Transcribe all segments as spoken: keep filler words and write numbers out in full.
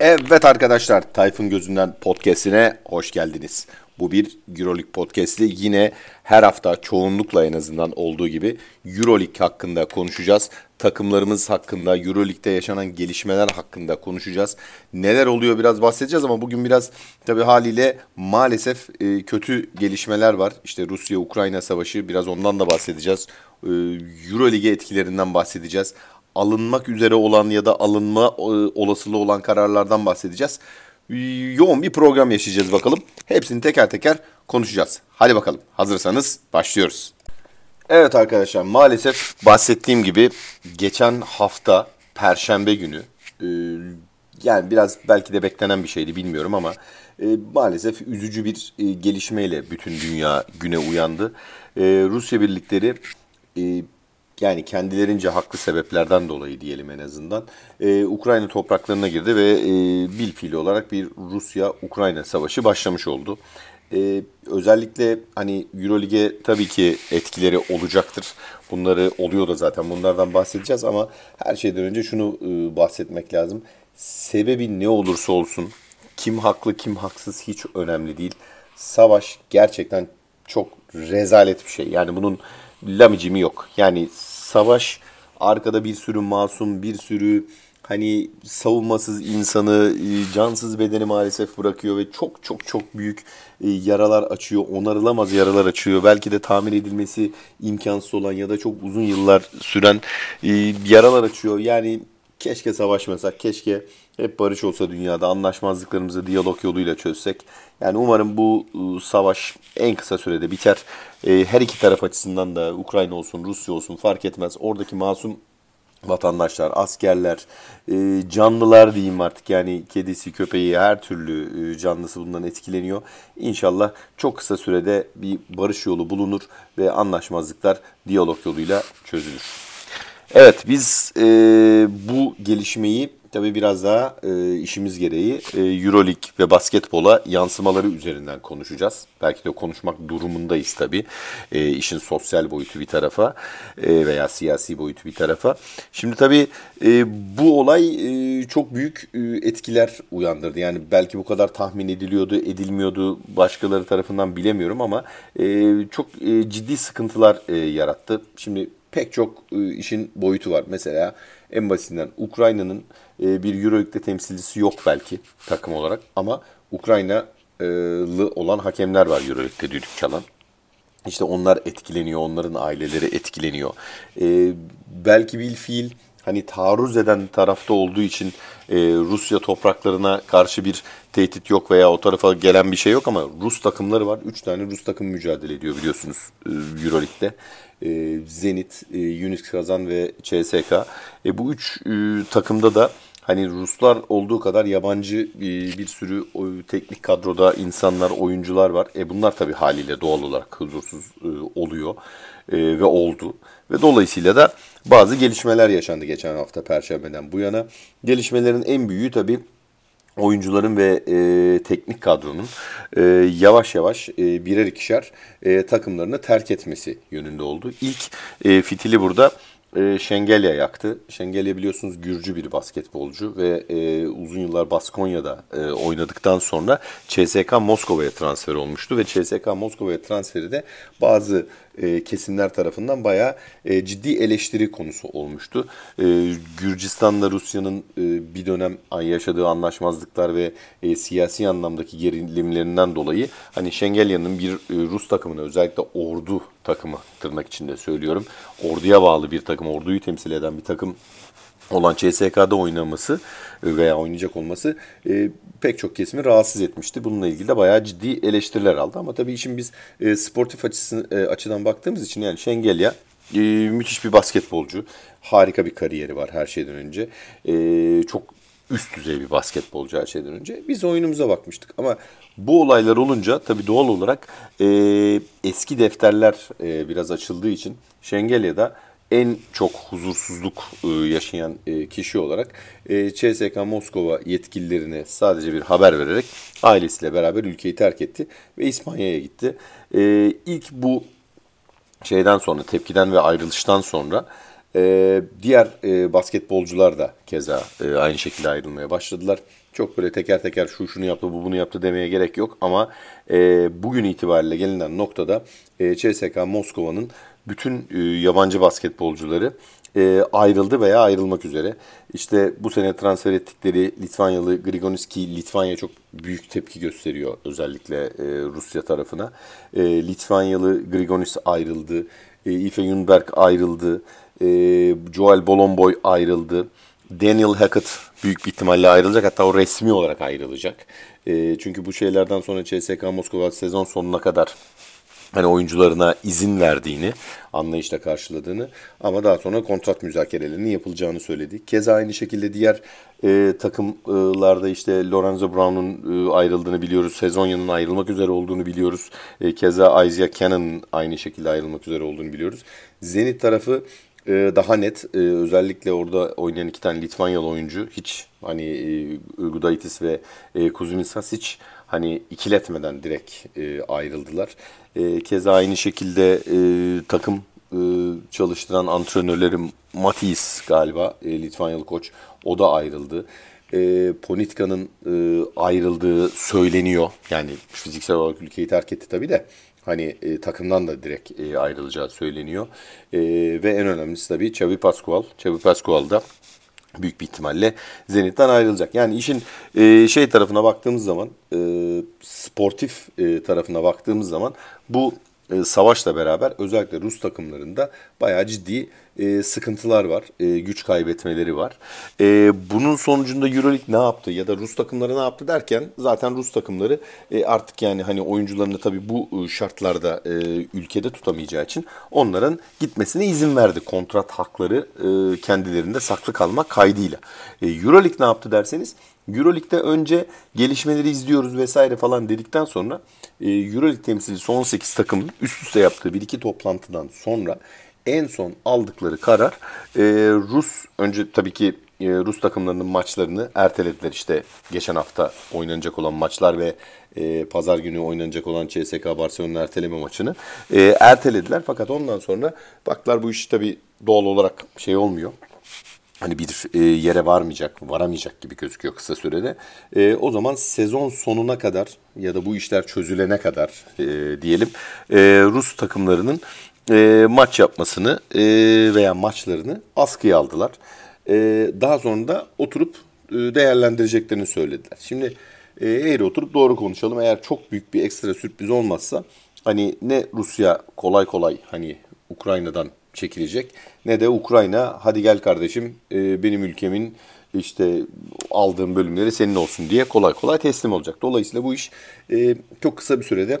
Evet arkadaşlar, Tayfun Gözünden Podcast'ine hoş geldiniz. Bu bir EuroLeague podcast'i. Yine her hafta çoğunlukla en azından olduğu gibi EuroLeague hakkında konuşacağız. Takımlarımız hakkında, EuroLeague'de yaşanan gelişmeler hakkında konuşacağız. Neler oluyor biraz bahsedeceğiz ama bugün biraz tabii haliyle maalesef kötü gelişmeler var. İşte Rusya-Ukrayna savaşı, biraz ondan da bahsedeceğiz. EuroLeague'e etkilerinden bahsedeceğiz. Alınmak üzere olan ya da alınma olasılığı olan kararlardan bahsedeceğiz. Yoğun bir program yaşayacağız bakalım. Hepsini teker teker konuşacağız. Hadi bakalım, hazırsanız başlıyoruz. Evet arkadaşlar, maalesef bahsettiğim gibi geçen hafta Perşembe günü, yani biraz belki de beklenen bir şeydi bilmiyorum ama maalesef üzücü bir gelişmeyle bütün dünya güne uyandı. Rusya birlikleri, yani kendilerince haklı sebeplerden dolayı diyelim en azından, Ee, Ukrayna topraklarına girdi ve e, bilfiil olarak bir Rusya-Ukrayna savaşı başlamış oldu. Ee, özellikle hani EuroLeague'e tabii ki etkileri olacaktır. Bunları oluyor da zaten, bunlardan bahsedeceğiz ama her şeyden önce şunu e, bahsetmek lazım. Sebebi ne olursa olsun, kim haklı kim haksız hiç önemli değil. Savaş gerçekten çok rezalet bir şey. Yani bunun lamicimi yok. Yani savaş, arkada bir sürü masum, bir sürü hani savunmasız insanı, cansız bedeni maalesef bırakıyor ve çok çok çok büyük yaralar açıyor. Onarılamaz yaralar açıyor. Belki de tamir edilmesi imkansız olan ya da çok uzun yıllar süren yaralar açıyor. Yani keşke savaşmasak, keşke hep barış olsa dünyada, anlaşmazlıklarımızı diyalog yoluyla çözsek. Yani umarım bu savaş en kısa sürede biter. Her iki taraf açısından da, Ukrayna olsun, Rusya olsun fark etmez. Oradaki masum vatandaşlar, askerler, canlılar diyeyim artık, yani kedisi, köpeği, her türlü canlısı bundan etkileniyor. İnşallah çok kısa sürede bir barış yolu bulunur ve anlaşmazlıklar diyalog yoluyla çözülür. Evet, biz e, bu gelişmeyi tabii biraz daha e, işimiz gereği e, EuroLeague ve basketbola yansımaları üzerinden konuşacağız. Belki de konuşmak durumundayız tabii. E, işin sosyal boyutu bir tarafa e, veya siyasi boyutu bir tarafa. Şimdi tabii e, bu olay e, çok büyük e, etkiler uyandırdı. Yani belki bu kadar tahmin ediliyordu, edilmiyordu, başkaları tarafından bilemiyorum ama e, çok e, ciddi sıkıntılar e, yarattı. Şimdi pek çok e, işin boyutu var. Mesela en basitinden Ukrayna'nın e, bir EuroLeague'de temsilcisi yok belki takım olarak ama Ukraynalı olan hakemler var EuroLeague'de düdük çalan. İşte onlar etkileniyor, onların aileleri etkileniyor. E, belki bir fiil hani taarruz eden tarafta olduğu için e, Rusya topraklarına karşı bir tehdit yok veya o tarafa gelen bir şey yok ama Rus takımları var. Üç tane Rus takım mücadele ediyor biliyorsunuz e, EuroLeague'de. E, Zenit, e, Yunus Kazan ve C S K A. E, bu üç e, takımda da hani Ruslar olduğu kadar yabancı e, bir sürü o, teknik kadroda insanlar, oyuncular var. E, bunlar tabii haliyle doğal olarak huzursuz e, oluyor e, ve oldu. Ve dolayısıyla da bazı gelişmeler yaşandı geçen hafta Perşembe'den bu yana. Gelişmelerin en büyüğü tabii oyuncuların ve e, teknik kadronun e, yavaş yavaş e, birer ikişer e, takımlarını terk etmesi yönünde oldu. İlk e, fitili burada e, Shengelia yaktı. Shengelia biliyorsunuz Gürcü bir basketbolcu ve e, uzun yıllar Baskonya'da e, oynadıktan sonra C S K A Moskova'ya transfer olmuştu. Ve C S K A Moskova'ya transferi de bazı e, kesimler tarafından bayağı e, ciddi eleştiri konusu olmuştu. E, Gürcistan'la Rusya'nın e, bir dönem yaşadığı anlaşmazlıklar ve e, siyasi anlamdaki gerilimlerinden dolayı hani Şengelya'nın bir e, Rus takımına, özellikle ordu takımı tırnak içinde söylüyorum, orduya bağlı bir takım, orduyu temsil eden bir takım olan C S K A'da oynaması veya oynayacak olması e, pek çok kesimi rahatsız etmişti. Bununla ilgili de bayağı ciddi eleştiriler aldı. Ama tabii işin biz e, sportif açısı, e, açıdan baktığımız için yani Shengelia e, müthiş bir basketbolcu. Harika bir kariyeri var her şeyden önce. E, çok üst düzey bir basketbolcu her şeyden önce. Biz oyunumuza bakmıştık ama bu olaylar olunca tabii doğal olarak e, eski defterler e, biraz açıldığı için Şengelya'da en çok huzursuzluk yaşayan kişi olarak C S K A Moskova yetkililerine sadece bir haber vererek ailesiyle beraber ülkeyi terk etti ve İspanya'ya gitti. İlk bu şeyden sonra, tepkiden ve ayrılıştan sonra Ee, diğer e, basketbolcular da keza e, aynı şekilde ayrılmaya başladılar. Çok böyle teker teker şu şunu yaptı, bu bunu yaptı demeye gerek yok. Ama e, bugün itibariyle gelinen noktada e, C S K A Moskova'nın bütün e, yabancı basketbolcuları e, ayrıldı veya ayrılmak üzere. İşte bu sene transfer ettikleri Litvanyalı Grigonis, ki Litvanya çok büyük tepki gösteriyor özellikle e, Rusya tarafına. E, Litvanyalı Grigonis ayrıldı, e, Iffe Lundberg ayrıldı, e, Joel Bolomboy ayrıldı. Daniel Hackett büyük bir ihtimalle ayrılacak. Hatta o resmi olarak ayrılacak. E, çünkü bu şeylerden sonra C S K A Moskova sezon sonuna kadar hani oyuncularına izin verdiğini, anlayışla karşıladığını ama daha sonra kontrat müzakerelerinin yapılacağını söyledi. Keza aynı şekilde diğer e, takımlarda işte Lorenzo Brown'un e, ayrıldığını biliyoruz. Sezonya'nın ayrılmak üzere olduğunu biliyoruz. E, keza Isaiah Cannon'ın aynı şekilde ayrılmak üzere olduğunu biliyoruz. Zenit tarafı daha net. Özellikle orada oynayan iki tane Litvanyalı oyuncu hiç hani Uygudaitis ve Kuzminsas hiç hani ikiletmeden direkt ayrıldılar. Keza aynı şekilde takım çalıştıran antrenörlerim Matis galiba Litvanyalı koç, o da ayrıldı. E, Ponitka'nın e, ayrıldığı söyleniyor. Yani fiziksel olarak ülkeyi terk etti tabii de hani e, takımdan da direkt e, ayrılacağı söyleniyor. E, ve en önemlisi tabii Xavi Pascual. Xavi Pascual da büyük bir ihtimalle Zenit'ten ayrılacak. Yani işin e, şey tarafına baktığımız zaman, e, sportif e, tarafına baktığımız zaman bu e, savaşla beraber özellikle Rus takımlarında bayağı ciddi E, sıkıntılar var. E, güç kaybetmeleri var. E, bunun sonucunda EuroLeague ne yaptı ya da Rus takımları ne yaptı derken zaten Rus takımları e, artık yani hani oyuncularını tabii bu şartlarda e, ülkede tutamayacağı için onların gitmesine izin verdi. Kontrat hakları e, kendilerinde saklı kalma kaydıyla. E, EuroLeague ne yaptı derseniz, EuroLeague'de önce gelişmeleri izliyoruz vesaire falan dedikten sonra e, EuroLeague temsilcisi on sekiz takımın üst üste yaptığı bir iki toplantıdan sonra en son aldıkları karar e, Rus, önce tabii ki e, Rus takımlarının maçlarını ertelediler. İşte geçen hafta oynanacak olan maçlar ve e, pazar günü oynanacak olan C S K Barcelona erteleme maçını e, ertelediler. Fakat ondan sonra baktılar bu iş tabii doğal olarak şey olmuyor. Hani bir yere varmayacak, varamayacak gibi gözüküyor kısa sürede. E, o zaman sezon sonuna kadar ya da bu işler çözülene kadar e, diyelim e, Rus takımlarının E, maç yapmasını e, veya maçlarını askıya aldılar. E, daha sonra da oturup e, değerlendireceklerini söylediler. Şimdi e, eğri oturup doğru konuşalım. Eğer çok büyük bir ekstra sürpriz olmazsa hani ne Rusya kolay kolay hani Ukrayna'dan çekilecek ne de Ukrayna hadi gel kardeşim e, benim ülkemin işte aldığım bölümleri senin olsun diye kolay kolay teslim olacak. Dolayısıyla bu iş e, çok kısa bir sürede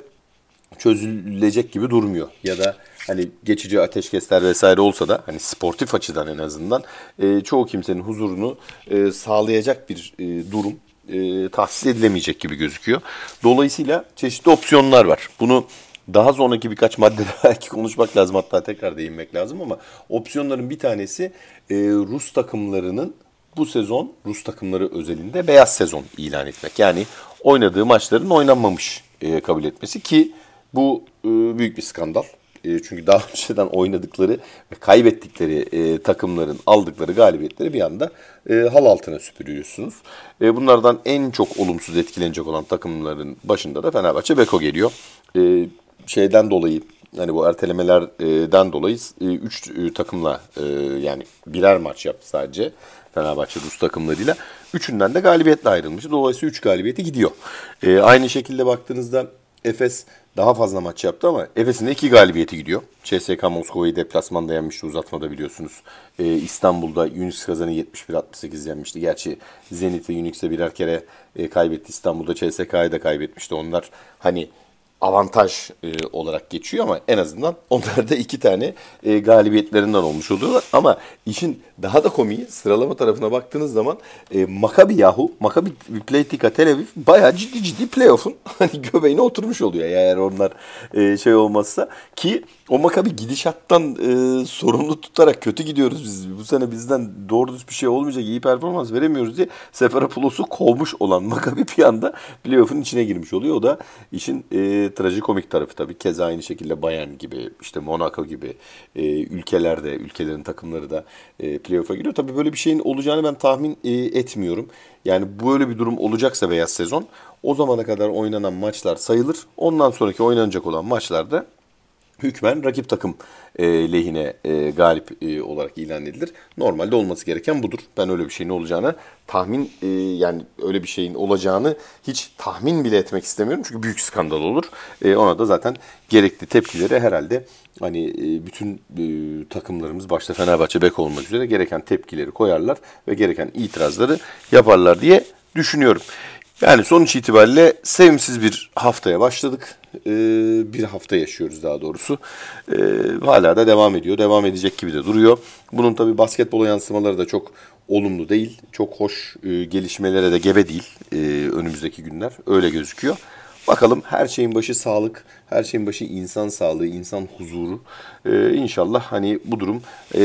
çözülecek gibi durmuyor. Ya da hani geçici ateşkesler vesaire olsa da hani sportif açıdan en azından e, çoğu kimsenin huzurunu e, sağlayacak bir e, durum e, tahsis edilemeyecek gibi gözüküyor. Dolayısıyla çeşitli opsiyonlar var. Bunu daha sonraki birkaç maddede belki konuşmak lazım, hatta tekrar değinmek lazım ama opsiyonların bir tanesi e, Rus takımlarının bu sezon, Rus takımları özelinde beyaz sezon ilan etmek. Yani oynadığı maçların oynanmamış e, kabul etmesi ki bu e, büyük bir skandal. Çünkü daha önceden oynadıkları ve kaybettikleri e, takımların aldıkları galibiyetleri bir anda e, hal altına süpürüyorsunuz. E, bunlardan en çok olumsuz etkilenecek olan takımların başında da Fenerbahçe Beko geliyor. E, şeyden dolayı, yani bu ertelemelerden dolayı üç e, e, takımla e, yani birer maç yaptı sadece Fenerbahçe Rus takımlarıyla. Üçünden de galibiyetle ayrılmış. Dolayısıyla üç galibiyeti gidiyor. E, aynı şekilde baktığınızda Efes daha fazla maç yaptı ama Efes'in de iki galibiyeti gidiyor. C S K A Moskova'yı deplasmanda yenmişti uzatmada biliyorsunuz. Ee, İstanbul'da Unix Kazan'ı yetmiş bir altmış sekiz yenmişti. Gerçi Zenit ve Unix'e birer kere e, kaybetti. İstanbul'da C S K A'yı da kaybetmişti. Onlar hani avantaj e, olarak geçiyor ama en azından onlar da iki tane e, galibiyetlerinden olmuş oluyorlar. Ama işin daha da komiği sıralama tarafına baktığınız zaman e, Maccabi yahu Maccabi Tel Aviv bayağı ciddi ciddi playoff'un hani göbeğine oturmuş oluyor eğer onlar e, şey olmazsa, ki o Maccabi gidişattan e, sorumlu tutarak kötü gidiyoruz biz. Bu sene bizden doğru düz bir şey olmayacak, iyi performans veremiyoruz diye Sfairopoulos'u kovmuş olan Maccabi bir anda playoff'un içine girmiş oluyor. O da işin e, e, trajikomik tarafı tabii. Keza aynı şekilde Bayern gibi, işte Monako gibi e, ülkelerde, ülkelerin takımları da e, playoff'a giriyor. Tabii böyle bir şeyin olacağını ben tahmin e, etmiyorum. Yani böyle bir durum olacaksa beyaz sezon, o zamana kadar oynanan maçlar sayılır. Ondan sonraki oynanacak olan maçlarda hükmen rakip takım e, lehine e, galip e, olarak ilan edilir. Normalde olması gereken budur. Ben öyle bir şeyin olacağına tahmin e, yani öyle bir şeyin olacağını hiç tahmin bile etmek istemiyorum. Çünkü büyük skandal olur. E, ona da zaten gerekli tepkileri herhalde hani e, bütün e, takımlarımız başta Fenerbahçe Beko olmak üzere gereken tepkileri koyarlar ve gereken itirazları yaparlar diye düşünüyorum. Yani sonuç itibariyle sevimsiz bir haftaya başladık. Ee, bir hafta yaşıyoruz daha doğrusu. Ee, hala da devam ediyor. Devam edecek gibi de duruyor. Bunun tabii basketbola yansımaları da çok olumlu değil. Çok hoş e, gelişmelere de gebe değil e, önümüzdeki günler. Öyle gözüküyor. Bakalım, her şeyin başı sağlık, her şeyin başı insan sağlığı, insan huzuru. Ee, inşallah hani bu durum e,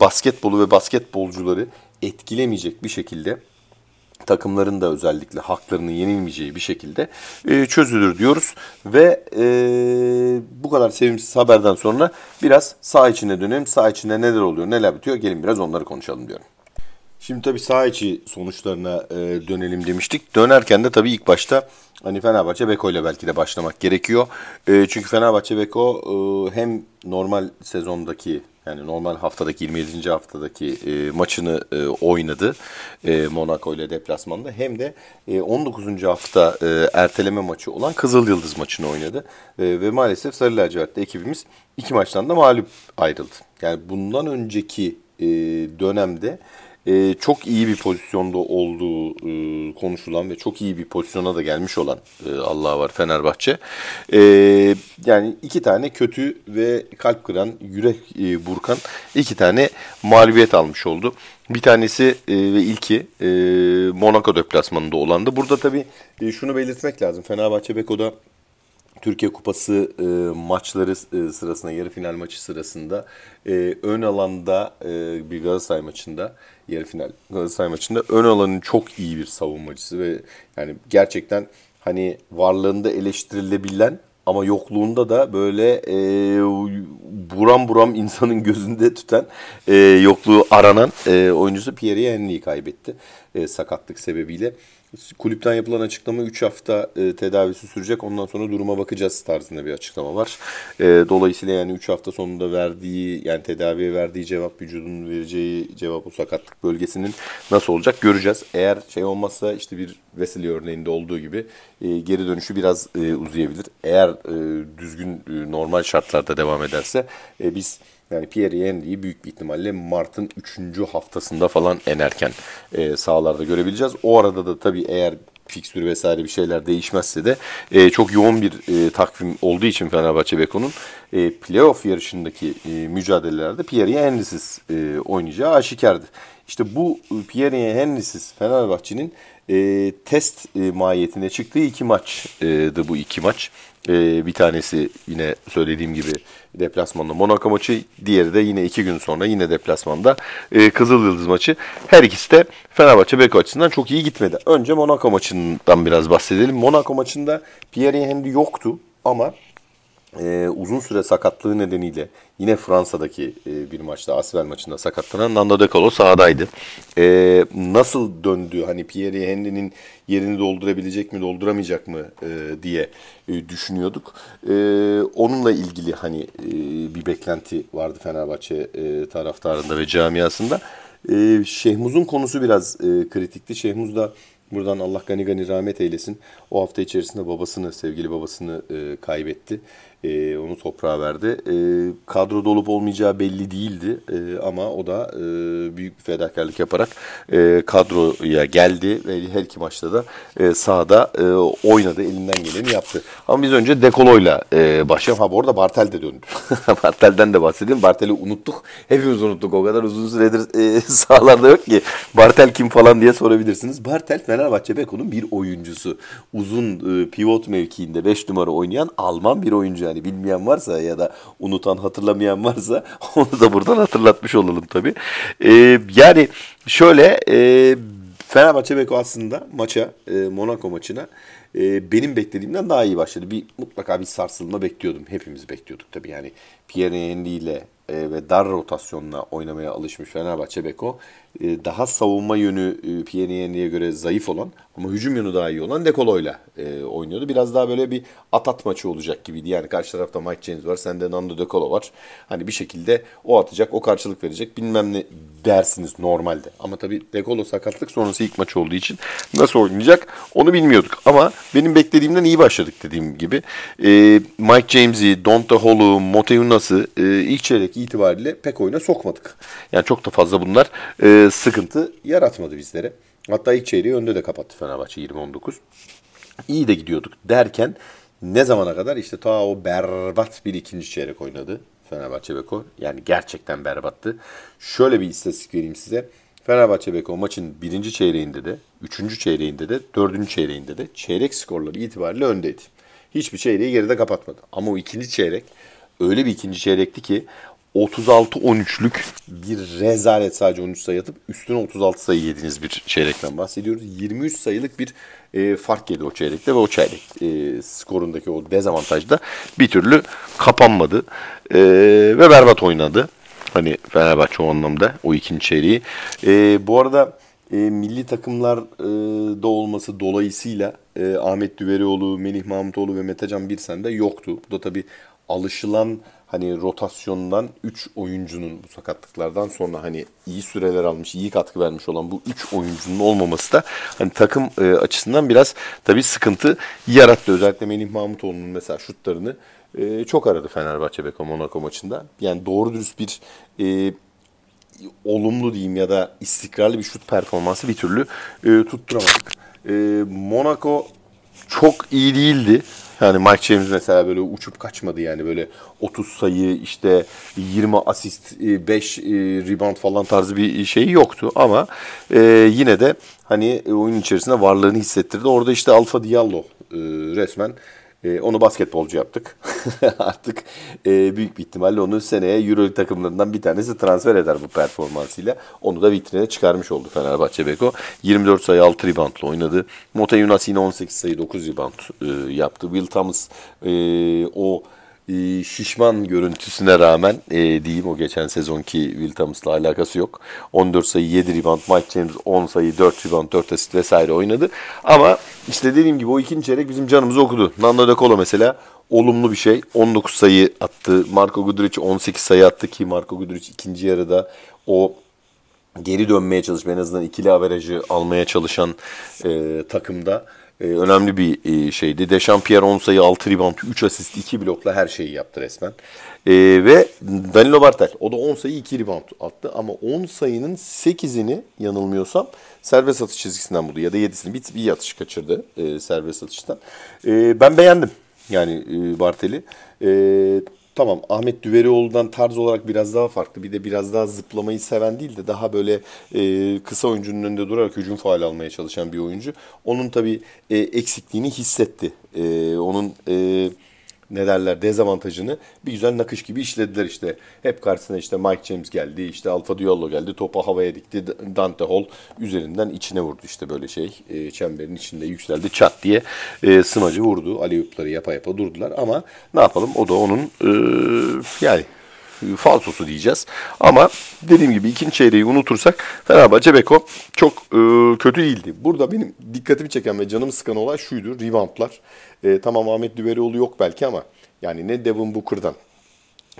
basketbolu ve basketbolcuları etkilemeyecek bir şekilde, takımların da özellikle haklarının yenilmeyeceği bir şekilde e, çözülür diyoruz. Ve e, bu kadar sevimsiz haberden sonra biraz saha içine dönelim. Saha içinde neler oluyor, neler bitiyor, gelin biraz onları konuşalım diyorum. Şimdi tabii saha içi sonuçlarına e, dönelim demiştik. Dönerken de tabii ilk başta hani Fenerbahçe Beko ile belki de başlamak gerekiyor. E, çünkü Fenerbahçe Beko e, hem normal sezondaki, yani normal haftadaki yirmi yedinci haftadaki e, maçını e, oynadı e, Monako ile deplasmanda. Hem de e, on dokuzuncu hafta e, erteleme maçı olan Kızıl Yıldız maçını oynadı. E, ve maalesef Sarı Lacivert'te ekibimiz iki maçtan da mağlup ayrıldı. Yani bundan önceki e, dönemde e, çok iyi bir pozisyonda olduğu e, konuşulan ve çok iyi bir pozisyona da gelmiş olan e, Allah'a var Fenerbahçe. E, yani iki tane kötü ve kalp kıran, yürek e, burkan iki tane mağlubiyet almış oldu. Bir tanesi e, ve ilki e, Monaco deplasmanında olandı. Burada tabii e, şunu belirtmek lazım. Fenerbahçe Beko'da Türkiye Kupası e, maçları e, sırasında, yarı final maçı sırasında e, ön alanda e, bir Galatasaray maçında, yarı final Galatasaray maçında ön alanın çok iyi bir savunmacısı ve yani gerçekten hani varlığında eleştirilebilen ama yokluğunda da böyle e, buram buram insanın gözünde tüten, e, yokluğu aranan e, oyuncusu Pierre Henry'i kaybetti e, sakatlık sebebiyle. Kulüpten yapılan açıklama üç hafta e, tedavisi sürecek, ondan sonra duruma bakacağız tarzında bir açıklama var. E, dolayısıyla yani üç hafta sonunda verdiği, yani tedaviye verdiği cevap, vücudunun vereceği cevap, o sakatlık bölgesinin nasıl olacak göreceğiz. Eğer şey olmazsa işte bir Vasilije örneğinde olduğu gibi e, geri dönüşü biraz e, uzayabilir. Eğer e, düzgün e, normal şartlarda devam ederse e, biz... Yani Pierre Henry'i büyük bir ihtimalle Mart'ın üçüncü haftasında falan en erken e, sahalarda görebileceğiz. O arada da tabii eğer fikstür vesaire bir şeyler değişmezse de e, çok yoğun bir e, takvim olduğu için Fenerbahçe Beko'nun e, playoff yarışındaki e, mücadelelerde Pierre Henry'siz e, oynayacağı aşikardı. İşte bu Pierre Henry'siz Fenerbahçe'nin e, test e, mahiyetine çıktığı iki maçtı bu iki maç. Ee, bir tanesi yine söylediğim gibi deplasmanda Monaco maçı, diğeri de yine iki gün sonra yine deplasmanda e, Kızıl Yıldız maçı. Her ikisi de Fenerbahçe Beko açısından çok iyi gitmedi. Önce Monaco maçından biraz bahsedelim. Monaco maçında Pierre Henry yoktu ama e, uzun süre sakatlığı nedeniyle yine Fransa'daki e, bir maçta, Asvel maçında sakatlanan Nando De Colo sahadaydı. E, nasıl döndü, hani Pierre Henry'nin yerini doldurabilecek mi, dolduramayacak mı e, diye e, düşünüyorduk. E, onunla ilgili hani e, bir beklenti vardı Fenerbahçe e, taraftarında ve camiasında. E, Şehmuz'un konusu biraz e, kritikti. Şehmuz da buradan Allah gani gani rahmet eylesin. O hafta içerisinde babasını, sevgili babasını e, kaybetti. E, onu toprağa verdi. E, kadroda olup olmayacağı belli değildi. E, ama o da e, büyük bir fedakarlık yaparak e, kadroya geldi. Ve her iki maçta da e, sahada e, oynadı. Elinden geleni yaptı. Ama biz önce De Colo'yla e, başlayalım. Ha bu arada Bartel de döndü. Bartel'den de bahsedeyim. Bartel'i unuttuk. Hepimiz unuttuk. O kadar uzun süredir e, sahalarda yok ki. Bartel kim falan diye sorabilirsiniz. Bartel Fenerbahçe Beko'nun bir oyuncusu. Uzun e, pivot mevkiinde beş numara oynayan Alman bir oyuncu. Yani bilmeyen varsa ya da unutan, hatırlamayan varsa onu da buradan hatırlatmış olalım tabii. Ee, yani şöyle e, Fenerbahçe Beko aslında maça, e, Monako maçına e, benim beklediğimden daha iyi başladı. Bir mutlaka bir sarsılma bekliyordum. Hepimiz bekliyorduk tabii. Yani Pierre Henry ile e, ve dar rotasyonla oynamaya alışmış Fenerbahçe Beko e, daha savunma yönü e, Pierre Henry'ye göre zayıf olan ama hücum yönü daha iyi olan De Colo'yla e, oynuyordu. Biraz daha böyle bir at at maçı olacak gibiydi. Yani karşı tarafta Mike James var, sende Nando De Colo var. Hani bir şekilde o atacak, o karşılık verecek, bilmem ne dersiniz normalde. Ama tabii De Colo sakatlık sonrası ilk maç olduğu için nasıl oynayacak onu bilmiyorduk. Ama benim beklediğimden iyi başladık dediğim gibi. E, Mike James'i, Donta Hall'u, Moteunas'ı e, ilk çeyrek itibariyle pek oyuna sokmadık. Yani çok da fazla bunlar e, sıkıntı yaratmadı bizlere. Hatta ilk çeyreği önde de kapattı Fenerbahçe yirmi on dokuz. İyi de gidiyorduk derken ne zamana kadar? İşte ta o berbat bir ikinci çeyrek oynadı Fenerbahçe Beko. Yani gerçekten berbattı. Şöyle bir istatistik vereyim size. Fenerbahçe Beko maçın birinci çeyreğinde de, üçüncü çeyreğinde de, dördüncü çeyreğinde de çeyrek skorları itibariyle öndeydi. Hiçbir çeyreği geride kapatmadı. Ama o ikinci çeyrek öyle bir ikinci çeyrekti ki otuz altı on üçlük bir rezalet, sadece on üç sayı atıp üstüne otuz altı sayı yediğiniz bir çeyrekten bahsediyoruz. yirmi üç sayılık bir e, fark yedi o çeyrekte ve o çeyrek e, skorundaki o dezavantaj da bir türlü kapanmadı e, ve berbat oynadı. Hani Fenerbahçe o anlamda o ikinci çeyreği. E, bu arada e, milli takımlar e, da olması dolayısıyla e, Ahmet Düverioğlu, Melih Mahmutoğlu ve Metecan Birsen de yoktu. Bu da tabii alışılan hani rotasyondan üç oyuncunun bu sakatlıklardan sonra hani iyi süreler almış, iyi katkı vermiş olan bu üç oyuncunun olmaması da hani takım e, açısından biraz tabii sıkıntı yarattı. Özellikle Melih Mahmutoğlu'nun mesela şutlarını e, çok aradı Fenerbahçe Beko Monako maçında. Yani doğru dürüst bir e, olumlu diyeyim ya da istikrarlı bir şut performansı bir türlü e, tutturamadık. E, Monako çok iyi değildi. Yani Mike James mesela böyle uçup kaçmadı yani böyle otuz sayı işte yirmi asist beş rebound falan tarzı bir şey yoktu ama yine de hani oyun içerisinde varlığını hissettirdi. Orada işte Alfa Diallo resmen onu basketbolcu yaptık. Artık büyük bir ihtimalle onu seneye EuroLeague takımlarından bir tanesi transfer eder bu performansıyla. Onu da vitrine çıkarmış oldu Fenerbahçe Beko. yirmi dört sayı altı reboundla oynadı. Mota Yunas yine on sekiz sayı dokuz rebound yaptı. Will Thomas o şişman görüntüsüne rağmen diyeyim, o geçen sezonki Will Thomas'la alakası yok. on dört sayı yedi rebound, Mike James on sayı dört rebound, dört asist vesaire oynadı. Ama işte dediğim gibi o ikinci çeyrek bizim canımızı okudu. Nando De Colo mesela olumlu bir şey. on dokuz sayı attı. Marko Guduriç on sekiz sayı attı ki Marko Guduriç ikinci yarıda o geri dönmeye çalışıp en azından ikili averajı almaya çalışan e, takımda Ee, önemli bir şeydi. Dechampierre on sayı, altı rebound, üç asist, iki blokla her şeyi yaptı resmen. Ee, ve Danilo Bartel. O da on sayı, iki rebound attı. Ama on sayının sekizini yanılmıyorsam serbest atış çizgisinden buldu. Ya da yedisini. Bir, bir atış kaçırdı e, serbest atıştan. E, ben beğendim yani e, Bartel'i. E, tamam, Ahmet Düverioğlu'dan tarz olarak biraz daha farklı. Bir de biraz daha zıplamayı seven değil de daha böyle e, kısa oyuncunun önünde durarak hücum faali almaya çalışan bir oyuncu. Onun tabii e, eksikliğini hissetti. E, onun e, ne derler dezavantajını bir güzel nakış gibi işlediler işte. Hep karşısına işte Mike James geldi, işte Alfa Diallo geldi, topa havaya dikti. Dante Hall üzerinden içine vurdu işte böyle şey. E, çemberin içinde yükseldi çat diye e, smacı vurdu. Aleyhupları yapa yapa durdular ama ne yapalım, o da onun e, yani falsosu diyeceğiz. Ama dediğim gibi ikinci çeyreği unutursak Fenerbahçe Beko çok e, kötü değildi. Burada benim dikkatimi çeken ve canımı sıkan olay şuydu. Reboundlar. E, tamam Ahmet Düverioğlu yok belki ama yani ne Devin Booker'dan,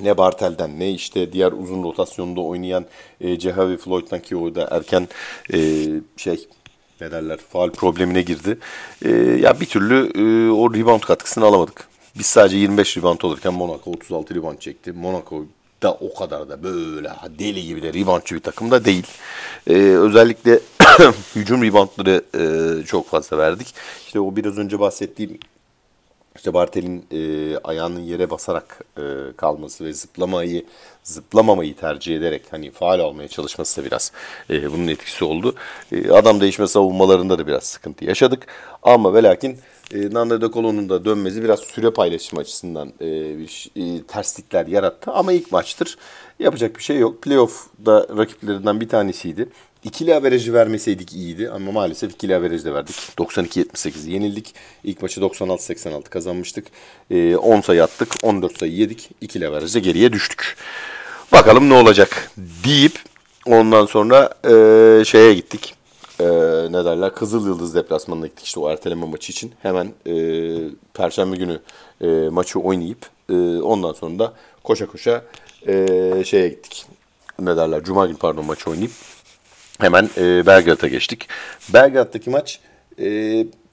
ne Bartel'den, ne işte diğer uzun rotasyonda oynayan e, Cehavi Floyd'dan ki o da erken e, şey ne derler faal problemine girdi. E, ya bir türlü e, o rebound katkısını alamadık. Biz sadece yirmi beş rebound olurken Monako otuz altı rebound çekti. Monako da o kadar da böyle deli gibi de reboundçı bir takım da değil. Ee, özellikle hücum reboundları e, çok fazla verdik. İşte o biraz önce bahsettiğim işte Bartel'in e, ayağının yere basarak e, kalması ve zıplamayı zıplamamayı tercih ederek hani faal almaya çalışması da biraz e, bunun etkisi oldu. E, adam değişme savunmalarında da biraz sıkıntı yaşadık. Ama ve lakin E, Nando De Colo'nun da dönmesi biraz süre paylaşımı açısından e, bir, e, terslikler yarattı. Ama ilk maçtır. Yapacak bir şey yok. Playoff'da rakiplerinden bir tanesiydi. İkili averajı vermeseydik iyiydi ama maalesef ikili averajı de verdik. doksan iki yetmiş sekiz yenildik. İlk maçı doksan altı seksen altı kazanmıştık. E, on sayı attık, on dört sayı yedik. İkili averajda geriye düştük. Bakalım ne olacak deyip ondan sonra e, şeye gittik. Ee, ne derler? Kızıl Yıldız deplasmanına gittik işte o erteleme maçı için. Hemen e, Perşembe günü e, maçı oynayıp e, ondan sonra da koşa koşa e, şeye gittik. Ne derler? Cuma günü pardon maçı oynayıp hemen e, Belgrad'a geçtik. Belgrad'daki maç e,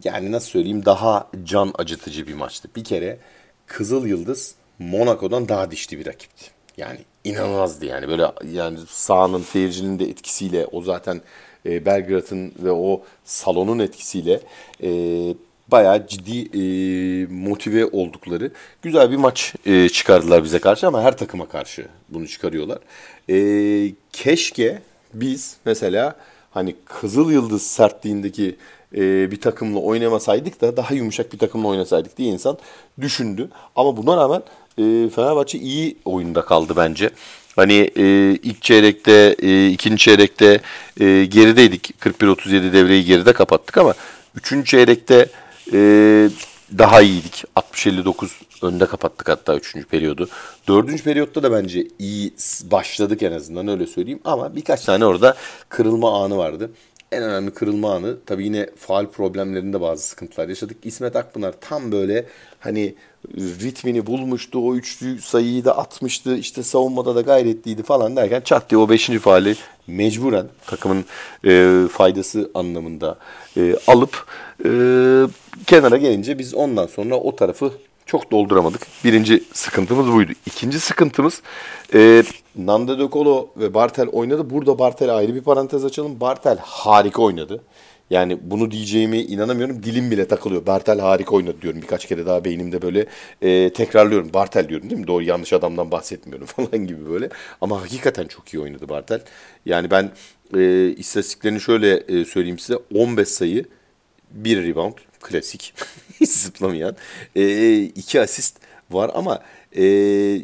yani nasıl söyleyeyim daha can acıtıcı bir maçtı. Bir kere Kızıl Yıldız Monaco'dan daha dişli bir rakipti. Yani inanılmazdı yani böyle yani sahanın seyircinin de etkisiyle o zaten Belgrad'ın ve o salonun etkisiyle e, bayağı ciddi e, motive oldukları güzel bir maç e, çıkardılar bize karşı ama her takıma karşı bunu çıkarıyorlar. E, keşke biz mesela hani Kızıl Yıldız sertliğindeki e, bir takımla oynamasaydık da daha yumuşak bir takımla oynasaydık diye insan düşündü. Ama buna rağmen e, Fenerbahçe iyi oyunda kaldı bence. Hani e, ilk çeyrekte, e, ikinci çeyrekte e, gerideydik. kırk bir otuz yedi devreyi geride kapattık ama üçüncü çeyrekte e, daha iyiydik. altmış elli dokuz önde kapattık hatta üçüncü periyodu. dördüncü periyotta da bence iyi başladık en azından öyle söyleyeyim. Ama birkaç tane orada kırılma anı vardı. En önemli kırılma anı tabii yine faul problemlerinde bazı sıkıntılar yaşadık. İsmet Akpınar tam böyle hani ritmini bulmuştu. O üçlü sayıyı da atmıştı. İşte savunmada da gayretliydi falan derken çat diye o beşinci faali mecburen takımın e, faydası anlamında e, alıp e, kenara gelince biz ondan sonra o tarafı çok dolduramadık. Birinci sıkıntımız buydu. İkinci sıkıntımız e, Nando De Colo ve Bartel oynadı. Burada Bartel'e ayrı bir parantez açalım. Bartel harika oynadı. Yani bunu diyeceğime inanamıyorum. Dilim bile takılıyor. Bartel harika oynadı diyorum. Birkaç kere daha beynimde böyle e, tekrarlıyorum. Bartel diyorum değil mi? Doğru yanlış adamdan bahsetmiyorum falan gibi böyle. Ama hakikaten çok iyi oynadı Bartel. Yani ben e, istatistiklerini şöyle e, söyleyeyim size. on beş sayı, bir rebound. Klasik. Hiç zıplamayan. E, iki asist var ama e,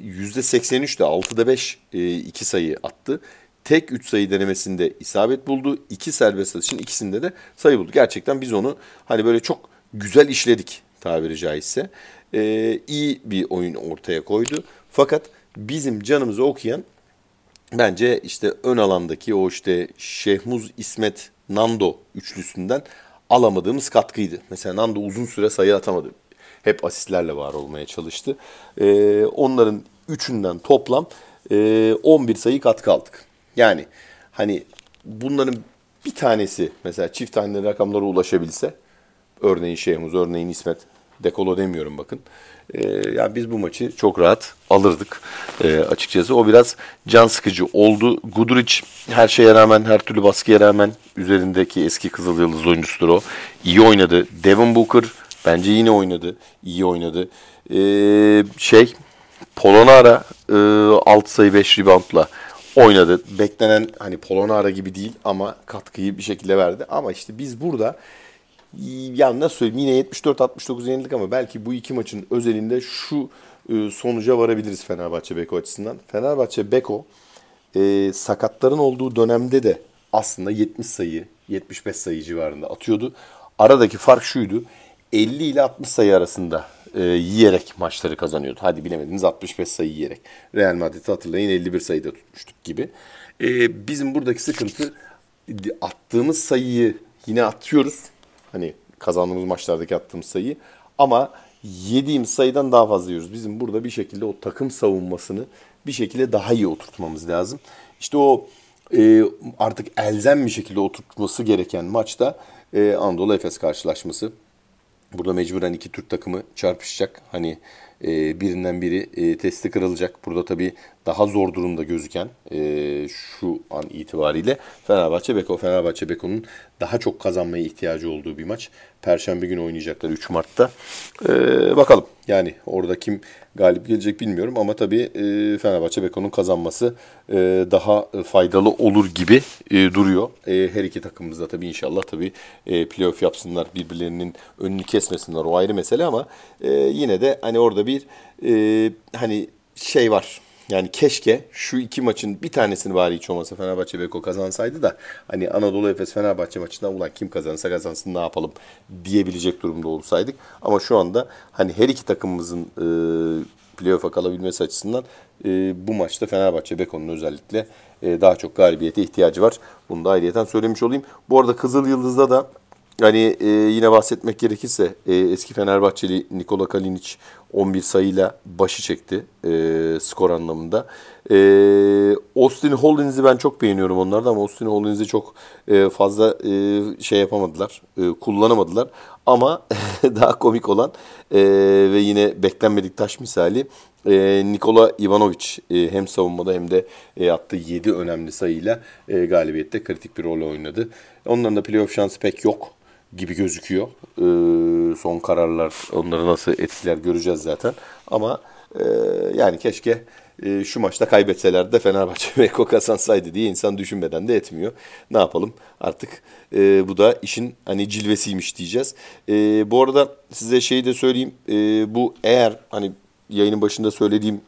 yüzde seksen üçte altıda beş e, iki sayı attı. Tek üç sayı denemesinde isabet buldu. iki serbest atışın ikisinde de sayı buldu. Gerçekten biz onu hani böyle çok güzel işledik tabiri caizse. E, iyi bir oyun ortaya koydu. Fakat bizim canımızı okuyan bence işte ön alandaki o işte Şehmuz, İsmet, Nando üçlüsünden alamadığımız katkıydı. Mesela Nando uzun süre sayı atamadı. Hep asistlerle var olmaya çalıştı. Ee, onların üçünden toplam e, on bir sayı katkı aldık. Yani hani bunların bir tanesi mesela çift taneli rakamlara ulaşabilse, örneğin Şehmuz, örneğin İsmet, De Colo demiyorum bakın. Ee, yani biz bu maçı çok rahat alırdık ee, açıkçası. O biraz can sıkıcı oldu. Guduriç her şeye rağmen, her türlü baskıya rağmen üzerindeki eski Kızıl Yıldız oyuncusudur o. İyi oynadı. Devin Booker bence yine oynadı. İyi oynadı. Ee, şey Polonara e, altı sayı beş reboundla oynadı. Beklenen hani Polonara gibi değil ama katkıyı bir şekilde verdi. Ama işte biz burada yani nasıl söyleyeyim yine yetmiş dört altmış dokuz yenildik ama belki bu iki maçın özelinde şu sonuca varabiliriz Fenerbahçe Beko açısından. Fenerbahçe Beko e, sakatların olduğu dönemde de aslında yetmiş sayı, yetmiş beş sayı civarında atıyordu. Aradaki fark şuydu. elli ile altmış sayı arasında e, yiyerek maçları kazanıyordu. Hadi bilemediniz altmış beş sayı yiyerek. Real Madrid'i hatırlayın elli bir sayıda tutmuştuk gibi. E, bizim buradaki sıkıntı attığımız sayıyı yine atıyoruz. Hani kazandığımız maçlardaki attığımız sayı ama yediğimiz sayıdan daha fazla yiyoruz. Bizim burada bir şekilde o takım savunmasını bir şekilde daha iyi oturtmamız lazım. İşte o e, artık elzem bir şekilde oturtması gereken maçta e, Anadolu Efes karşılaşması. Burada mecburen iki Türk takımı çarpışacak. Hani e, birinden biri e, testi kırılacak. Burada tabii daha zor durumda gözüken e, şu an itibariyle Fenerbahçe Beko. Fenerbahçe Beko'nun daha çok kazanmaya ihtiyacı olduğu bir maç. Perşembe günü oynayacaklar üç Mart'ta. E, bakalım yani orada kim galip gelecek bilmiyorum ama tabii e, Fenerbahçe Beko'nun kazanması e, daha faydalı olur gibi e, duruyor. E, her iki takımımız da tabii inşallah tabii e, playoff yapsınlar, birbirlerinin önünü kesmesinler, o ayrı mesele ama e, yine de hani orada bir e, hani şey var. Yani keşke şu iki maçın bir tanesini bari hiç olmasa Fenerbahçe Beko kazansaydı da hani Anadolu Efes Fenerbahçe maçından ulan kim kazanırsa kazansın ne yapalım diyebilecek durumda olsaydık. Ama şu anda hani her iki takımımızın e, playoff'a kalabilmesi açısından e, bu maçta Fenerbahçe Beko'nun özellikle e, daha çok galibiyete ihtiyacı var. Bunu da ayrıyeten söylemiş olayım. Bu arada Kızıl Yıldız'da da yani e, yine bahsetmek gerekirse e, eski Fenerbahçeli Nikola Kalinic on bir sayıyla başı çekti e, skor anlamında. E, Austin Hollins'i ben çok beğeniyorum onlarda ama Austin Hollins'i çok e, fazla e, şey yapamadılar, e, kullanamadılar. Ama daha komik olan e, ve yine beklenmedik taş misali e, Nikola Ivanović e, hem savunmada hem de e, attığı yedi önemli sayıyla e, galibiyette kritik bir rol oynadı. Onların da playoff şansı pek yok gibi gözüküyor. Ee, son kararlar onları nasıl etkiler göreceğiz zaten. Ama e, yani keşke e, şu maçta kaybetseler de Fenerbahçe Beko kazansaydı diye insan düşünmeden de etmiyor. Ne yapalım artık e, bu da işin hani cilvesiymiş diyeceğiz. E, bu arada size şeyi de söyleyeyim. E, bu eğer hani yayının başında söylediğim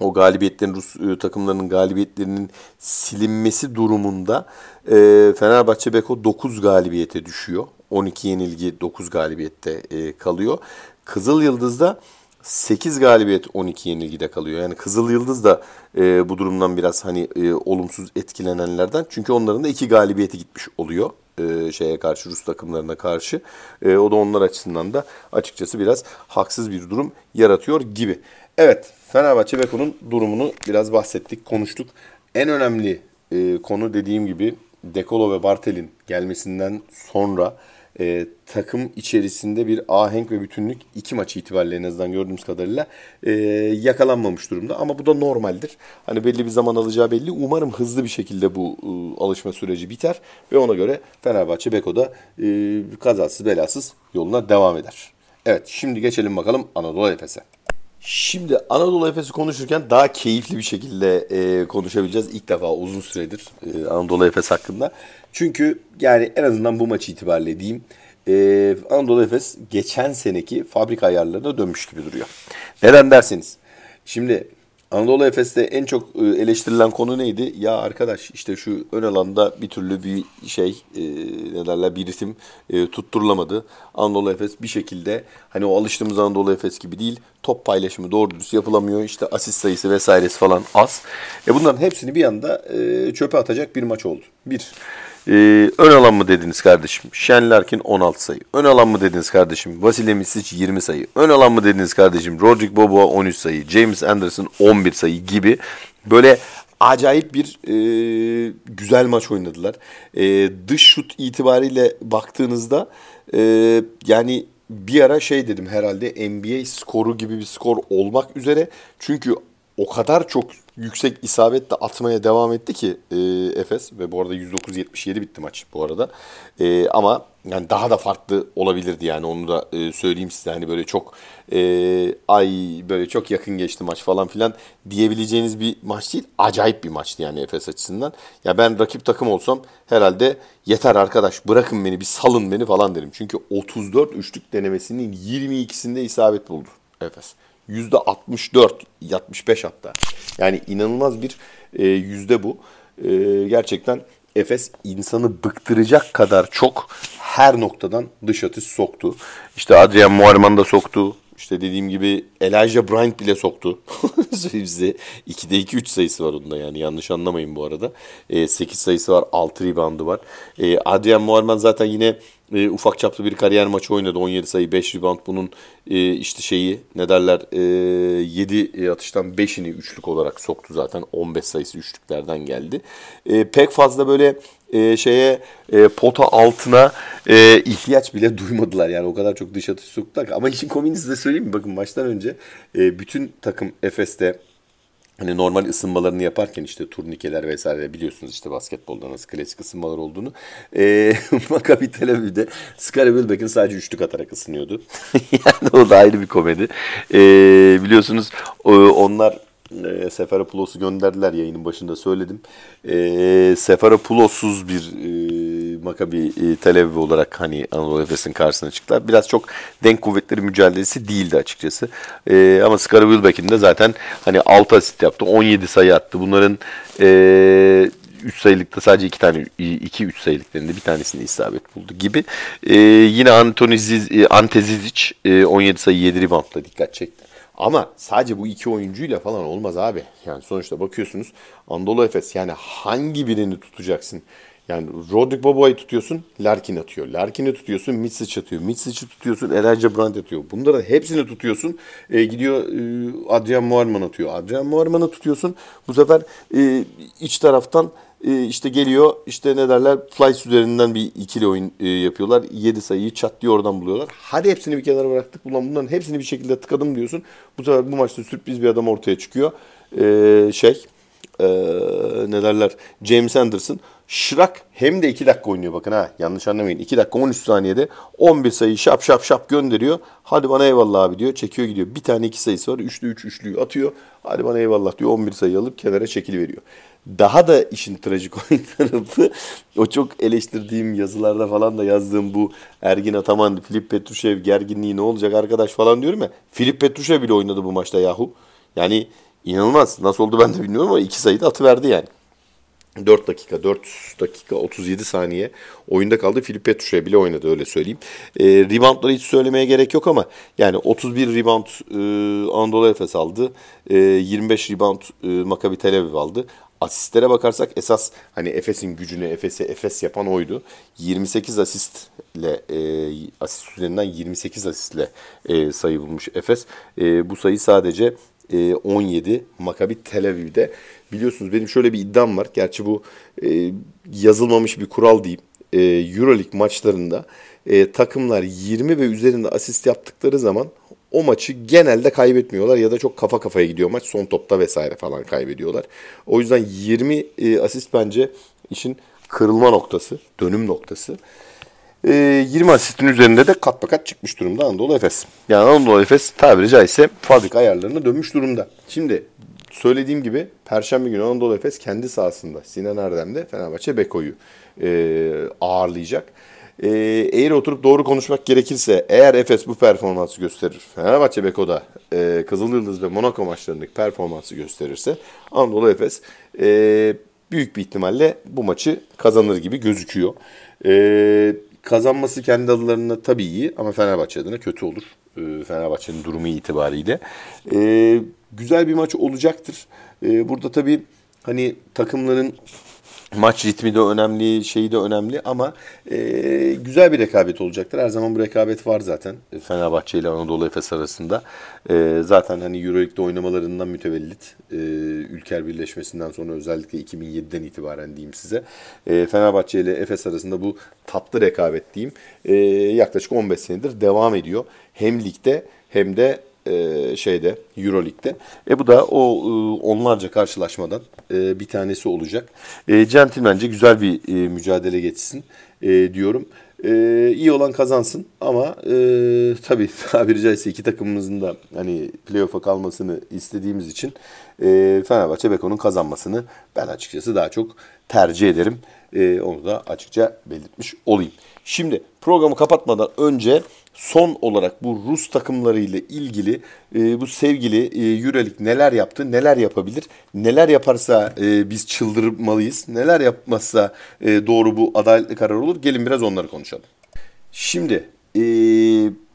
o galibiyetlerin, Rus takımlarının galibiyetlerinin silinmesi durumunda e, Fenerbahçe Beko dokuz galibiyete düşüyor. on iki yenilgi dokuz galibiyette e, kalıyor. Kızıl Yıldız'da sekiz galibiyet on iki yenilgide kalıyor. Yani Kızıl Yıldız da e, bu durumdan biraz hani e, olumsuz etkilenenlerden. Çünkü onların da iki galibiyeti gitmiş oluyor. E, şeye karşı, Rus takımlarına karşı. E, o da onlar açısından da açıkçası biraz haksız bir durum yaratıyor gibi. Evet, Fenerbahçe Beko'nun durumunu biraz bahsettik, konuştuk. En önemli e, konu dediğim gibi De Colo ve Bartel'in gelmesinden sonra e, takım içerisinde bir ahenk ve bütünlük iki maç itibariyle en azından gördüğümüz kadarıyla e, yakalanmamış durumda. Ama bu da normaldir. Hani belli bir zaman alacağı belli. Umarım hızlı bir şekilde bu e, alışma süreci biter ve ona göre Fenerbahçe Beko'da e, kazasız belasız yoluna devam eder. Evet, şimdi geçelim bakalım Anadolu Efes'e. Şimdi Anadolu Efes'i konuşurken daha keyifli bir şekilde e, konuşabileceğiz. İlk defa uzun süredir e, Anadolu Efes hakkında. Çünkü yani en azından bu maç itibariyle diyeyim. E, Anadolu Efes geçen seneki fabrika ayarlarına dönmüş gibi duruyor. Neden derseniz. Şimdi Anadolu Efes'te en çok eleştirilen konu neydi? Ya arkadaş işte şu ön alanda bir türlü bir şey, e, ne derler, bir ritim e, tutturulamadı. Anadolu Efes bir şekilde hani o alıştığımız Anadolu Efes gibi değil. Top paylaşımı doğru dürüst yapılamıyor. İşte asist sayısı vesairesi falan az. E bunların hepsini bir anda e, çöpe atacak bir maç oldu. Bir. Ee, ön alan mı dediniz kardeşim? Shane Larkin on altı sayı. Ön alan mı dediniz kardeşim? Vasilije Micić yirmi sayı. Ön alan mı dediniz kardeşim? Rodrik Boboa on üç sayı. James Anderson on bir sayı gibi böyle acayip bir e, güzel maç oynadılar. E, dış şut itibariyle baktığınızda e, yani bir ara şey dedim herhalde N B A skoru gibi bir skor olmak üzere. Çünkü o kadar çok yüksek isabetle atmaya devam etti ki e, Efes ve bu arada yüz dokuz yetmiş yedi bitti maç bu arada. E, ama yani daha da farklı olabilirdi yani onu da e, söyleyeyim size. Hani böyle çok e, ay böyle çok yakın geçti maç falan filan diyebileceğiniz bir maç değil. Acayip bir maçtı yani Efes açısından. Ya ben rakip takım olsam herhalde yeter arkadaş bırakın beni bir salın beni falan derim. Çünkü otuz dört üçlük denemesinin yirmi ikisinde isabet buldu Efes. yüzde altmış dört, altmış beş hatta. Yani inanılmaz bir e, yüzde bu. E, gerçekten Efes insanı bıktıracak kadar çok her noktadan dış atış soktu. İşte Adrian Muharman da soktu. İşte dediğim gibi Elijah Bryant bile soktu. Size ikide iki üç sayısı var onda yani yanlış anlamayın bu arada. E, sekiz sayısı var, altı reboundu var. E, Adrian Muharman zaten yine E, ufak çaplı bir kariyer maçı oynadı. on yedi sayı, beş rebound. Bunun e, işte şeyi ne derler e, yedi atıştan beşini üçlük olarak soktu zaten. on beş sayısı üçlüklerden geldi. E, pek fazla böyle e, şeye e, pota altına e, ihtiyaç bile duymadılar. Yani o kadar çok dış atış soktular. Ama işin komiğini size söyleyeyim mi? Bakın maçtan önce e, bütün takım Efes'te hani normal ısınmalarını yaparken işte turnikeler vesaire biliyorsunuz işte basketbolda nasıl klasik ısınmalar olduğunu. Ee, Maccabi Tel Aviv'de Sfairopoulos sadece üçlük atarak ısınıyordu. Yani o da ayrı bir komedi. Ee, biliyorsunuz onlar e, Sfairopoulos'u gönderdiler yayının başında söyledim. E, Sfairopoulos'uz bir e, Maccabi Tel Aviv olarak hani Anadolu Efes'in karşısına çıktılar. Biraz çok denk kuvvetleri mücadelesi değildi açıkçası. E, ama Skara Wilbeck'in de zaten hani altı asist yaptı. on yedi sayı attı. Bunların eee üç sayılıkta sadece iki tane iki üç sayılıklarında bir tanesini isabet buldu gibi. Ee, yine Antoni Ziz, Ante Zizic on yedi sayı yedi reboundla dikkat çekti. Ama sadece bu iki oyuncuyla falan olmaz abi. Yani sonuçta bakıyorsunuz Anadolu Efes, yani hangi birini tutacaksın? Yani Rodrik Baba'yı tutuyorsun, Larkin atıyor. Larkin'i tutuyorsun, Micić atıyor. Micic'i tutuyorsun, Elijah Brandt atıyor. Bunların hepsini tutuyorsun. E, gidiyor e, Adrian Muarman atıyor. Adrian Muarman'ı tutuyorsun. Bu sefer e, iç taraftan e, işte geliyor, işte ne derler, Flies üzerinden bir ikili oyun e, yapıyorlar. yedi sayıyı çat diye oradan buluyorlar. Hadi hepsini bir kenara bıraktık. Ulan bunların hepsini bir şekilde tıkadım diyorsun. Bu sefer bu maçta sürpriz bir adam ortaya çıkıyor. E, şey... Ee, ne derler James Anderson şırak, hem de iki dakika oynuyor, bakın ha yanlış anlamayın, iki dakika on üç saniyede on bir sayı şap şap şap gönderiyor. Hadi bana eyvallah abi diyor, çekiyor gidiyor. Bir tane iki sayısı var, üçlü üç üçlüyü atıyor, hadi bana eyvallah diyor, on bir sayı alıp kenara çekiliveriyor. Daha da işin trajik oyun tarafı, o çok eleştirdiğim yazılarda falan da yazdığım bu Ergin Ataman, Filip Petrušev gerginliği ne olacak arkadaş falan diyorum ya, Filip Petrušev bile oynadı bu maçta yahu. Yani İnanılmaz. Nasıl oldu ben de bilmiyorum ama iki sayıda atıverdi yani. dört dakika, dört dakika, otuz yedi saniye oyunda kaldı. Filip Petrušev bile oynadı, öyle söyleyeyim. E, reboundları hiç söylemeye gerek yok ama yani otuz bir rebound e, Anadolu Efes aldı. E, yirmi beş rebound e, Maccabi Tel Aviv aldı. Asistlere bakarsak esas hani Efes'in gücünü, Efes'e Efes yapan oydu. yirmi sekiz asistle e, asist üzerinden yirmi sekiz asistle e, sayı bulmuş Efes. E, bu sayı sadece on yedi Maccabi Tel Aviv'de. Biliyorsunuz benim şöyle bir iddiam var. Gerçi bu e, yazılmamış bir kural diyeyim. E, EuroLeague maçlarında e, takımlar yirmi ve üzerinde asist yaptıkları zaman o maçı genelde kaybetmiyorlar ya da çok kafa kafaya gidiyor maç. Son topta vesaire falan kaybediyorlar. O yüzden yirmi e, asist bence işin kırılma noktası, dönüm noktası. E, yirmi asistin üzerinde de kat bakat çıkmış durumda Anadolu Efes. Yani Anadolu Efes tabiri caizse fabrika ayarlarına dönmüş durumda. Şimdi söylediğim gibi Perşembe günü Anadolu Efes kendi sahasında Sinan Erdem'de Fenerbahçe Beko'yu e, ağırlayacak. E, eğer oturup doğru konuşmak gerekirse eğer Efes bu performansı gösterir, Fenerbahçe Beko'da e, Kızıl Yıldız ve Monako maçlarındaki performansı gösterirse Anadolu Efes e, büyük bir ihtimalle bu maçı kazanır gibi gözüküyor. Eee Kazanması kendi adlarına tabii iyi ama Fenerbahçe adına kötü olur. E, Fenerbahçe'nin durumu itibariyle. E, güzel bir maç olacaktır. E, burada tabii hani takımların maç ritmi de önemli, şeyi de önemli ama e, güzel bir rekabet olacaktır. Her zaman bu rekabet var zaten Fenerbahçe ile Anadolu Efes arasında. E, zaten hani EuroLeague'de oynamalarından mütevellit. E, Ülker Birleşmesi'nden sonra özellikle iki bin yediden itibaren diyeyim size. E, Fenerbahçe ile Efes arasında bu tatlı rekabet diyeyim. E, yaklaşık on beş senedir devam ediyor. Hem ligde hem de Ee, şeyde EuroLeague'de. E bu da o e, onlarca karşılaşmadan e, bir tanesi olacak. E, centilmence güzel bir e, mücadele geçsin e, diyorum. E, iyi olan kazansın ama e, tabii tabiri caizse iki takımımızın da hani playoff'a kalmasını istediğimiz için e, Fenerbahçe Beko'nun kazanmasını ben açıkçası daha çok tercih ederim. E, onu da açıkça belirtmiş olayım. Şimdi programı kapatmadan önce son olarak bu Rus takımlarıyla ilgili e, bu sevgili e, EuroLeague neler yaptı, neler yapabilir, neler yaparsa e, biz çıldırmalıyız, neler yapmazsa e, doğru bu adaletli karar olur. Gelin biraz onları konuşalım. Şimdi e,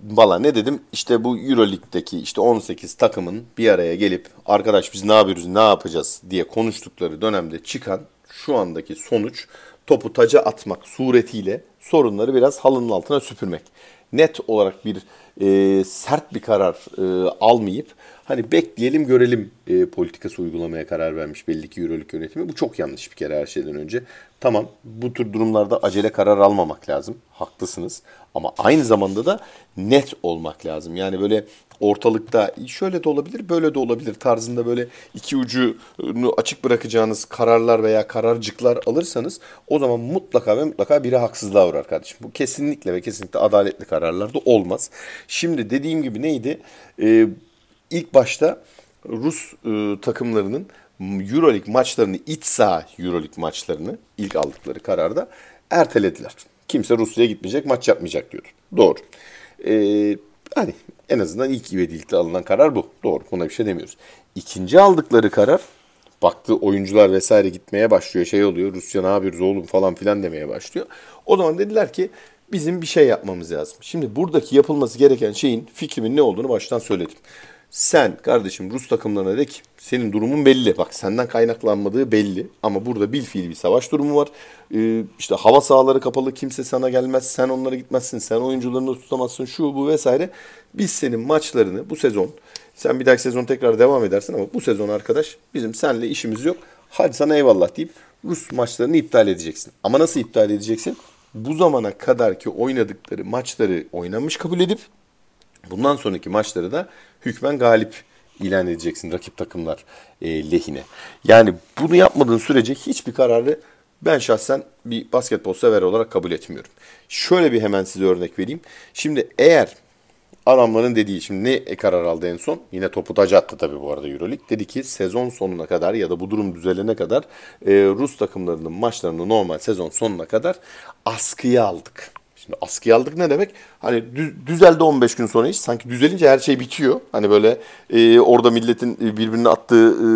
valla ne dedim? İşte bu EuroLeague'deki işte on sekiz takımın bir araya gelip arkadaş biz ne yapıyoruz, ne yapacağız diye konuştukları dönemde çıkan şu andaki sonuç, topu taca atmak suretiyle sorunları biraz halının altına süpürmek. Net olarak bir e, sert bir karar e, almayıp hani bekleyelim görelim e, politikası uygulamaya karar vermiş belli ki EuroLeague yönetimi. Bu çok yanlış bir kere her şeyden önce. Tamam, bu tür durumlarda acele karar almamak lazım. Haklısınız ama aynı zamanda da net olmak lazım. Yani böyle ortalıkta şöyle de olabilir böyle de olabilir tarzında böyle iki ucunu açık bırakacağınız kararlar veya kararcıklar alırsanız o zaman mutlaka ve mutlaka biri haksızlığa uğrar kardeşim. Bu kesinlikle ve kesinlikle adaletli kararlarda olmaz. Şimdi dediğim gibi neydi? Ee, ilk başta Rus e, takımlarının EuroLeague maçlarını, iç saha EuroLeague maçlarını ilk aldıkları kararda ertelediler. Kimse Rusya'ya gitmeyecek, maç yapmayacak diyordu. Doğru. Ee, hani en azından ilk ivedilikle alınan karar bu. Doğru. Buna bir şey demiyoruz. İkinci aldıkları karar, baktı oyuncular vesaire gitmeye başlıyor, şey oluyor, Rusya ne yapıyoruz oğlum falan filan demeye başlıyor. O zaman dediler ki bizim bir şey yapmamız lazım. Şimdi buradaki yapılması gereken şeyin, fikrimin ne olduğunu baştan söyledim. Sen kardeşim Rus takımlarına de ki senin durumun belli. Bak senden kaynaklanmadığı belli. Ama burada bilfiil bir savaş durumu var. Ee, işte hava sahaları kapalı, kimse sana gelmez. Sen onlara gitmezsin. Sen oyuncularını tutamazsın. Şu bu vesaire. Biz senin maçlarını bu sezon, sen bir dahaki sezon tekrar devam edersin ama bu sezon arkadaş bizim seninle işimiz yok. Hadi sana eyvallah deyip Rus maçlarını iptal edeceksin. Ama nasıl iptal edeceksin? Bu zamana kadarki oynadıkları maçları oynanmış kabul edip bundan sonraki maçları da hükmen galip ilan edeceksin rakip takımlar e, lehine. Yani bunu yapmadığın sürece hiçbir kararı ben şahsen bir basketbol sever olarak kabul etmiyorum. Şöyle bir hemen size örnek vereyim. Şimdi eğer adamların dediği, şimdi ne karar aldı en son? Yine topu taca attı tabii bu arada EuroLeague. Dedi ki sezon sonuna kadar ya da bu durum düzelene kadar e, Rus takımlarının maçlarını normal sezon sonuna kadar askıya aldık. Şimdi askıya aldık ne demek? Hani düz, düzeldi on beş gün sonra iş. Sanki düzelince her şey bitiyor. Hani böyle e, orada milletin birbirine attığı e,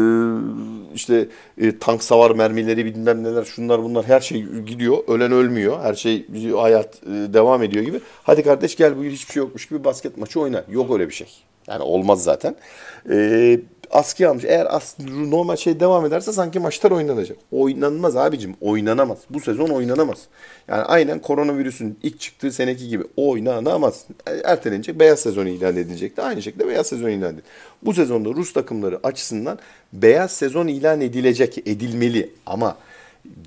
işte e, tank savar mermileri bilmem neler şunlar bunlar her şey gidiyor. Ölen ölmüyor. Her şey hayat e, devam ediyor gibi. Hadi kardeş gel bugün hiçbir şey yokmuş gibi basket maçı oyna. Yok öyle bir şey. Yani olmaz zaten. E, askıya almış. Eğer as, normal şey devam ederse sanki maçlar oynanacak. Oynanmaz abicim. Oynanamaz. Bu sezon oynanamaz. Yani aynen koronavirüsün ilk çıktığı seneki gibi oynanamaz. Ertelenecek. Beyaz sezon ilan edilecekti. Aynı şekilde beyaz sezon ilan edildi. Bu sezonda Rus takımları açısından beyaz sezon ilan edilecek. Edilmeli. Ama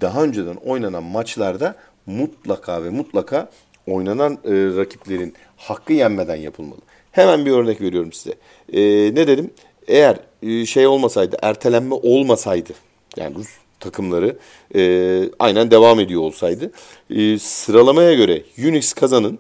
daha önceden oynanan maçlarda mutlaka ve mutlaka oynanan e, rakiplerin hakkı yenmeden yapılmalı. Hemen bir örnek veriyorum size. E, ne dedim? Eğer şey olmasaydı, ertelenme olmasaydı, yani Rus takımları e, aynen devam ediyor olsaydı, e, sıralamaya göre Unix Kazan'ın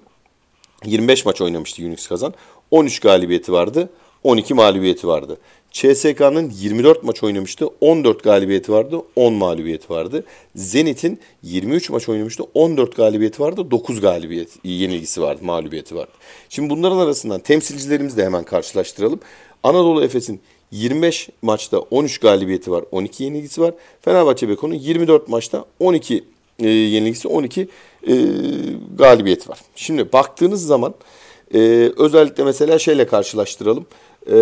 yirmi beş maç oynamıştı Unix Kazan, on üç galibiyeti vardı, on iki mağlubiyeti vardı. C S K A'nın yirmi dört maç oynamıştı, on dört galibiyeti vardı, on mağlubiyeti vardı. Zenit'in yirmi üç maç oynamıştı, on dört galibiyeti vardı, dokuz galibiyet yenilgisi vardı, mağlubiyeti vardı. Şimdi bunların arasından temsilcilerimizi de hemen karşılaştıralım. Anadolu Efes'in yirmi beş maçta on üç galibiyeti var, on iki yenilgisi var. Fenerbahçe Beko'nun yirmi dört maçta on iki e, yenilgisi, on iki e, galibiyeti var. Şimdi baktığınız zaman e, özellikle mesela şeyle karşılaştıralım. E,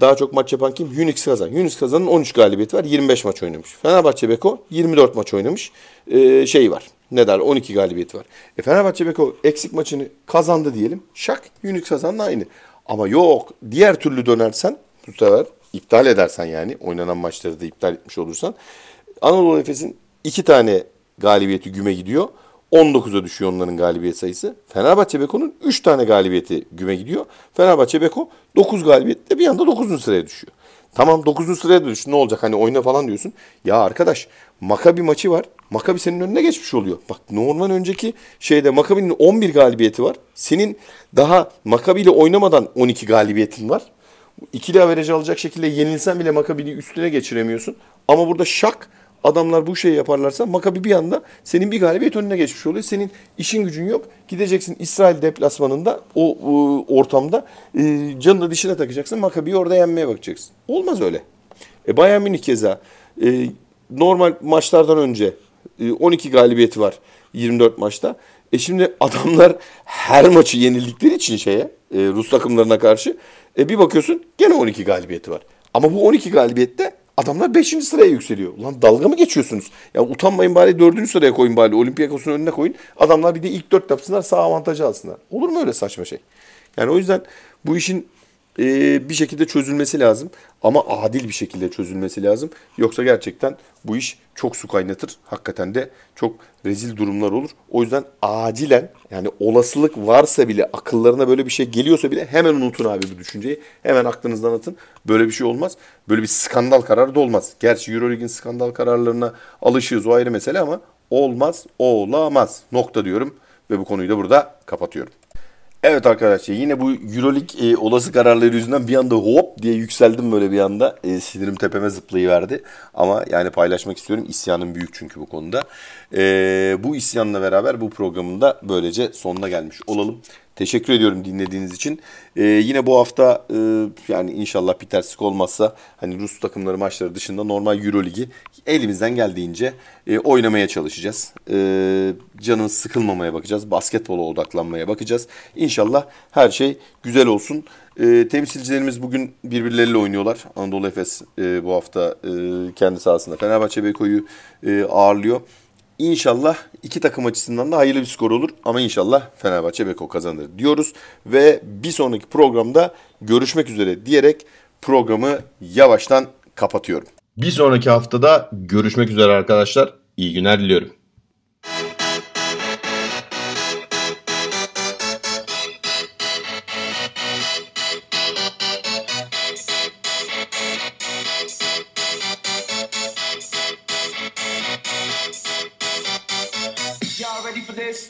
daha çok maç yapan kim? Unix Kazan. Unix Kazan'ın on üç galibiyeti var, yirmi beş maç oynamış. Fenerbahçe Beko yirmi dört maç oynamış. E, şey var. Ne der? on iki galibiyeti var. E, Fenerbahçe Beko eksik maçını kazandı diyelim. Şak Unix Kazan'la aynı. Ama yok diğer türlü dönersen bu sefer iptal edersen yani oynanan maçları da iptal etmiş olursan Anadolu Efes'in iki tane galibiyeti güme gidiyor. on dokuza düşüyor onların galibiyet sayısı. Fenerbahçe Beko'nun üç tane galibiyeti güme gidiyor. Fenerbahçe Beko dokuz galibiyetle bir anda dokuzuncu sıraya düşüyor. Tamam dokuzuncu sıraya da düş. Ne olacak hani oyna falan diyorsun. Ya arkadaş Maccabi maçı var. Maccabi senin önüne geçmiş oluyor. Bak normal önceki şeyde Maccabi'nin on bir galibiyeti var. Senin daha Maccabi ile oynamadan on iki galibiyetin var. İkili averaj alacak şekilde yenilsen bile Maccabi'yi üstüne geçiremiyorsun. Ama burada şak adamlar bu şeyi yaparlarsa Maccabi bir anda senin bir galibiyet önüne geçmiş oluyor. Senin işin gücün yok. Gideceksin İsrail deplasmanında o, o ortamda e, canını dişine takacaksın. Maccabi'yi orada yenmeye bakacaksın. Olmaz öyle. E, Bayern Münih keza e, normal maçlardan önce e, on iki galibiyeti var yirmi dört maçta. E şimdi adamlar her maçı yenildikleri için şeye e, Rus takımlarına karşı e, bir bakıyorsun gene on iki galibiyeti var. Ama bu on iki galibiyette adamlar beşinci sıraya yükseliyor. Ulan dalga mı geçiyorsunuz? Ya utanmayın bari dördüncü sıraya koyun bari. Olympiakos'un önüne koyun. Adamlar bir de ilk dört yapsınlar sağ avantajı alsınlar. Olur mu öyle saçma şey? Yani o yüzden bu işin e, bir şekilde çözülmesi lazım. Ama adil bir şekilde çözülmesi lazım. Yoksa gerçekten bu iş çok su kaynatır. Hakikaten de çok rezil durumlar olur. O yüzden acilen yani olasılık varsa bile akıllarına böyle bir şey geliyorsa bile hemen unutun abi bu düşünceyi. Hemen aklınızdan atın. Böyle bir şey olmaz. Böyle bir skandal kararı da olmaz. Gerçi EuroLeague'in skandal kararlarına alışığız o ayrı mesele ama olmaz olamaz. Nokta diyorum ve bu konuyu da burada kapatıyorum. Evet arkadaşlar, yine bu EuroLeague e, olası kararları yüzünden bir anda hop diye yükseldim böyle bir anda. E, sinirim tepeme zıplayıverdi. Ama yani paylaşmak istiyorum. İsyanım büyük çünkü bu konuda. E, bu isyanla beraber bu programın da böylece sonuna gelmiş olalım. Teşekkür ediyorum dinlediğiniz için. E, yine bu hafta e, yani inşallah bir terslik olmazsa hani Rus takımları maçları dışında normal EuroLeague'i elimizden geldiğince e, oynamaya çalışacağız. E, canımız sıkılmamaya bakacağız. Basketbola odaklanmaya bakacağız. İnşallah her şey güzel olsun. E, temsilcilerimiz bugün birbirleriyle oynuyorlar. Anadolu Efes e, bu hafta e, kendi sahasında Fenerbahçe Beko'yu e, ağırlıyor. İnşallah iki takım açısından da hayırlı bir skor olur ama inşallah Fenerbahçe Beko kazanır diyoruz. Ve bir sonraki programda görüşmek üzere diyerek programı yavaştan kapatıyorum. Bir sonraki haftada görüşmek üzere arkadaşlar. İyi günler diliyorum.